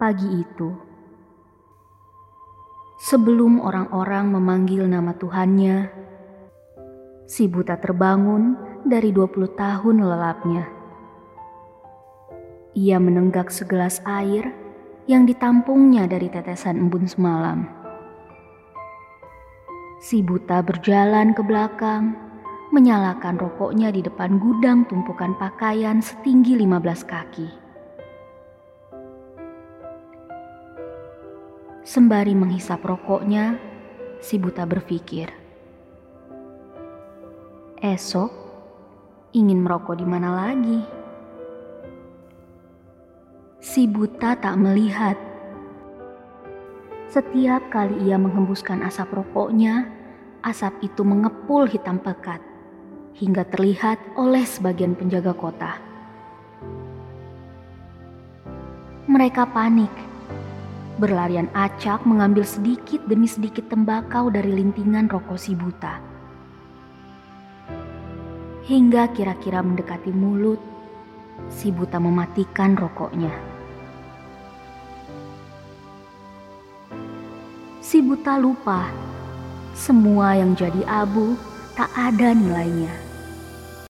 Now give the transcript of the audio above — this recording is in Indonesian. pagi itu. Sebelum orang-orang memanggil nama Tuhannya, si buta terbangun dari 20 tahun lelapnya. Ia menenggak segelas air yang ditampungnya dari tetesan embun semalam. Si buta berjalan ke belakang, menyalakan rokoknya di depan gudang tumpukan pakaian setinggi 15 kaki. Sembari menghisap rokoknya, si buta berpikir, esok ingin merokok di mana lagi? Si buta tak melihat. Setiap kali ia menghembuskan asap rokoknya, asap itu mengepul hitam pekat, hingga terlihat oleh sebagian penjaga kota. Mereka panik. Berlarian acak mengambil sedikit demi sedikit tembakau dari lintingan rokok si buta. Hingga kira-kira mendekati mulut, si buta mematikan rokoknya. Si buta lupa, semua yang jadi abu tak ada nilainya.